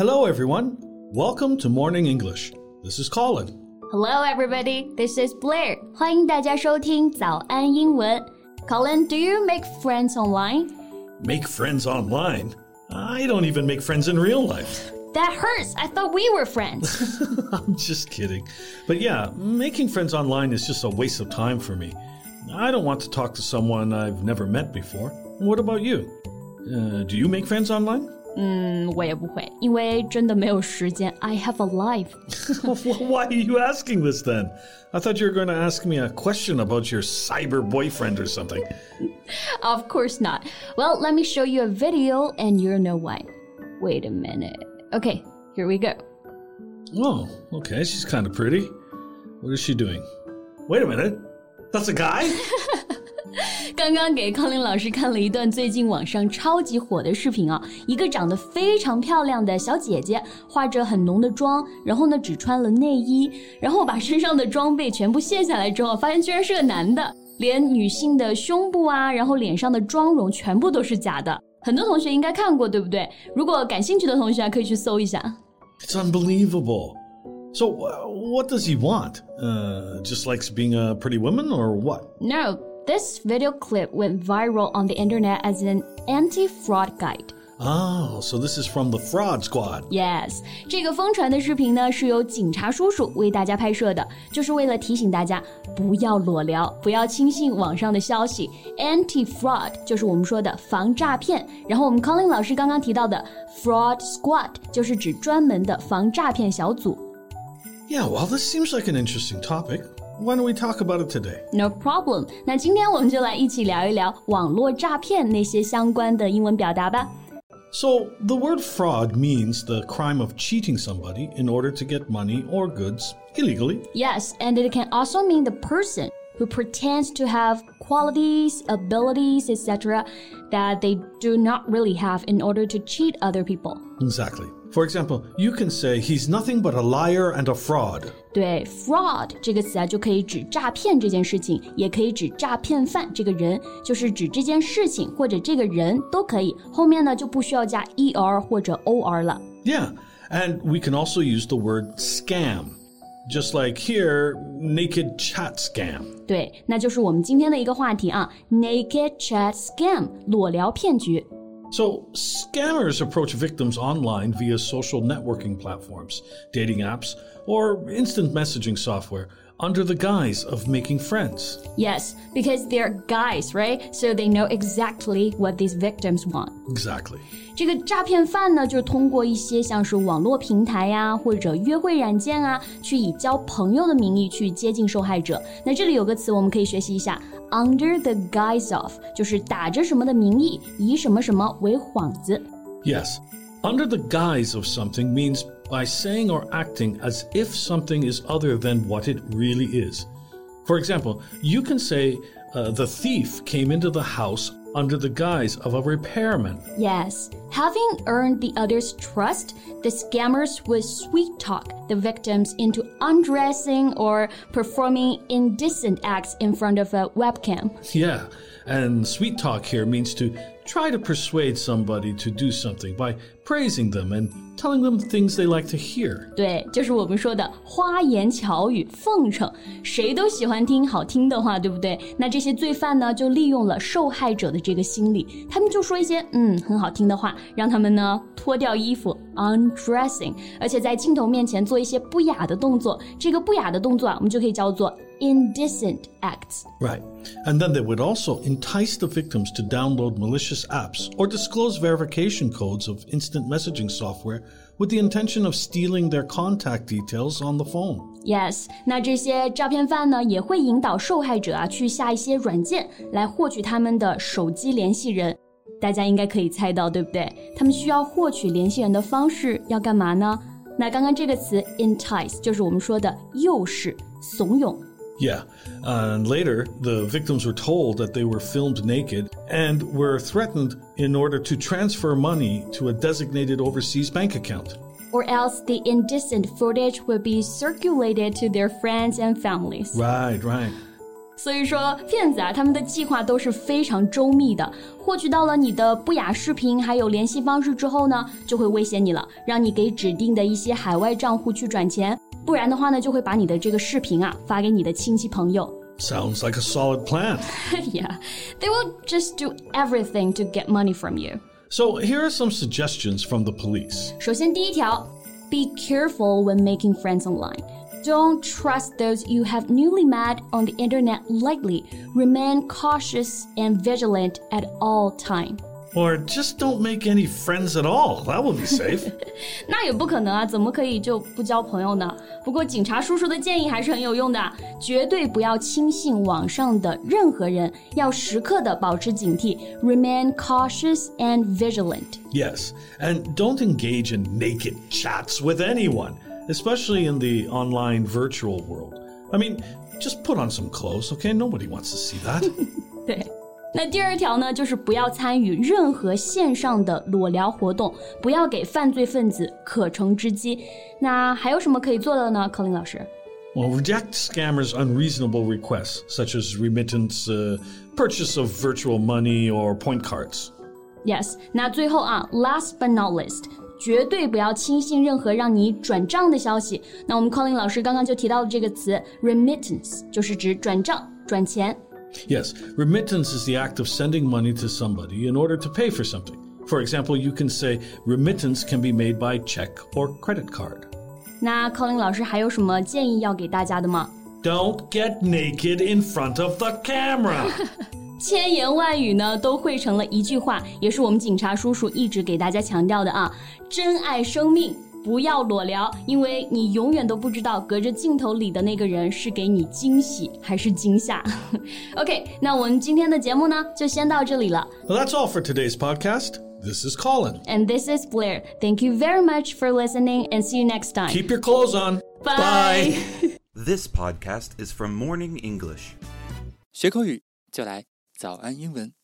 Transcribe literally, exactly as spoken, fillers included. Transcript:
Hello, everyone. Welcome to Morning English. This is Colin. Hello, everybody. This is Blair. 欢迎大家收听早安英文。Colin, do you make friends online? Make friends online? I don't even make friends in real life. That hurts. I thought we were friends. I'm just kidding. But yeah, making friends online is just a waste of time for me. I don't want to talk to someone I've never met before. What about you? Uh, do you make friends online? 嗯，我也不会，因为真的没有时间。I have a life. Why are you asking this then? I thought you were going to ask me a question about your cyber boyfriend or something. Of course not. Well, let me show you a video and you'll know why. Wait a minute. Okay, here we go. Oh, okay, she's kind of pretty. What is she doing? Wait a minute. That's a guy? 刚刚给 Colin 老师看了一段最近网上超级火的视频啊，一个长得非常漂亮的小姐姐，化着很浓的妆，然后呢只穿了内衣，然后把身上的装备全部卸下来之后，发现居然是个男的，连女性的胸部啊，然后脸上的妆容全部都是假的。很多同学应该看过，对不对？如果感兴趣的同学可以去搜一下。It's unbelievable. So what does he want? Uh, just likes being a pretty woman or what? No.This video clip went viral on the internet as an anti-fraud guide. Oh, so this is from the Fraud Squad. Yes. 这个疯传的视频呢，是由警察叔叔为大家拍摄的，就是为了提醒大家不要裸聊，不要轻信网上的消息。Anti-fraud 就是我们说的防诈骗，然后我们 Colin 老师刚刚提到的 Fraud Squad 就是指专门的防诈骗小组。Yeah, well, this seems like an interesting topic.Why don't we talk about it today? No problem. 那今天我们就来一起聊一聊网络诈骗那些相关的英文表达吧。So, the word fraud means the crime of cheating somebody in order to get money or goods illegally. Yes, and it can also mean the person who pretends to have qualities, abilities, et cetera that they do not really have in order to cheat other people. Exactly.For example, you can say he's nothing but a liar and a fraud. 对 fraud 这个词啊，就可以指诈骗这件事情，也可以指诈骗犯这个人，就是指这件事情或者这个人都可以。后面呢就不需要加 er 或者 or 了。Yeah, and we can also use the word scam, just like here, naked chat scam. 对，那就是我们今天的一个话题啊 ，naked chat scam 裸聊骗局。So, scammers approach victims online via social networking platforms, dating apps, or instant messaging software under the guise of making friends. Yes, because they're guys, right? So they know exactly what these victims want. Exactly. 这个诈骗犯呢，就通过一些像是网络平台呀，或者约会软件啊，去以交朋友的名义去接近受害者。那这里有个词我们可以学习一下。Under the guise of 就是打着什么的名义，以什么什么为幌子。Yes, under the guise of something means by saying or acting as if something is other than what it really is. For example, you can say, uh, the thief came into the house under the guise of a repairman. Yes, having earned the other's trust, the scammers would sweet talk the victims into undressing or performing indecent acts in front of a webcam. Yeah, and sweet talk here means to try to persuade somebody to do something by praising them and telling them things they like to hear. 对，就是我们说的花言巧语、奉承，谁都喜欢听好听的话，对不对？那这些罪犯呢，就利用了受害者的这个心理，他们就说一些嗯很好听的话，让他们呢脱掉衣服 undressing， 而且在镜头面前做一些不雅的动作。这个不雅的动作啊，我们就可以叫做indecent acts. Right. And then they would also entice the victims to download malicious apps or disclose verification codes of instant messaging software with the intention of stealing their contact details on the phone. Yes. 那这些诈骗犯呢，也会引导受害者啊，去下一些软件来获取他们的手机联系人。大家应该可以猜到，对不对？他们需要获取联系人的方式要干嘛呢？那刚刚这个词 entice 就是我们说的诱使、怂恿。Yeah, and later, the victims were told that they were filmed naked and were threatened in order to transfer money to a designated overseas bank account. Or else the indecent footage would be circulated to their friends and families. Right, right. 所以说骗子啊，他们的计划都是非常周密的，获取到了你的不雅视频还有联系方式之后呢，就会威胁你了，让你给指定的一些海外账户去转钱，不然的话呢，就会把你的这个视频啊发给你的亲戚朋友。Sounds like a solid plan. Yeah, they will just do everything to get money from you. So here are some suggestions from the police. 首先第一条 Be careful when making friends online. Don't trust those you have newly met on the internet lightly. Remain cautious and vigilant at all time. Or just don't make any friends at all. That would be safe. 那也不可能啊，怎么可以就不交朋友呢？不过警察叔叔的建议还是很有用的，绝对不要轻信网上的任何人，要时刻的保持警惕 ，remain cautious and vigilant. Yes, and don't engage in naked chats with anyone, especially in the online virtual world. I mean, just put on some clothes, okay? Nobody wants to see that. 对。那第二条呢，就是不要参与任何线上的裸聊活动，不要给犯罪分子可乘之机。那还有什么可以做的呢，Colin老师？ Well, reject scammers' unreasonable requests, such as remittance, uh, purchase of virtual money or point cards. Yes, 那最后啊 last but not least.绝对不要轻信任何让你转账的消息。那我们 Colin 老师刚刚就提到了这个词 remittance， 就是指转账、转钱。Yes, remittance is the act of sending money to somebody in order to pay for something. For example, you can say remittance can be made by check or credit card. 那 Colin 老师还有什么建议要给大家的吗？ Don't get naked in front of the camera. 千言万语呢都汇成了一句话，也是我们警察叔叔一直给大家强调的啊，珍爱生命，不要裸聊，因为你永远都不知道隔着镜头里的那个人是给你惊喜还是惊吓。OK, 那我们今天的节目呢就先到这里了。Well, that's all for today's podcast. This is Colin. And this is Blair. Thank you very much for listening and see you next time. Keep your clothes on. Bye. Bye. This podcast is from Morning English. 学口语就来早安英文。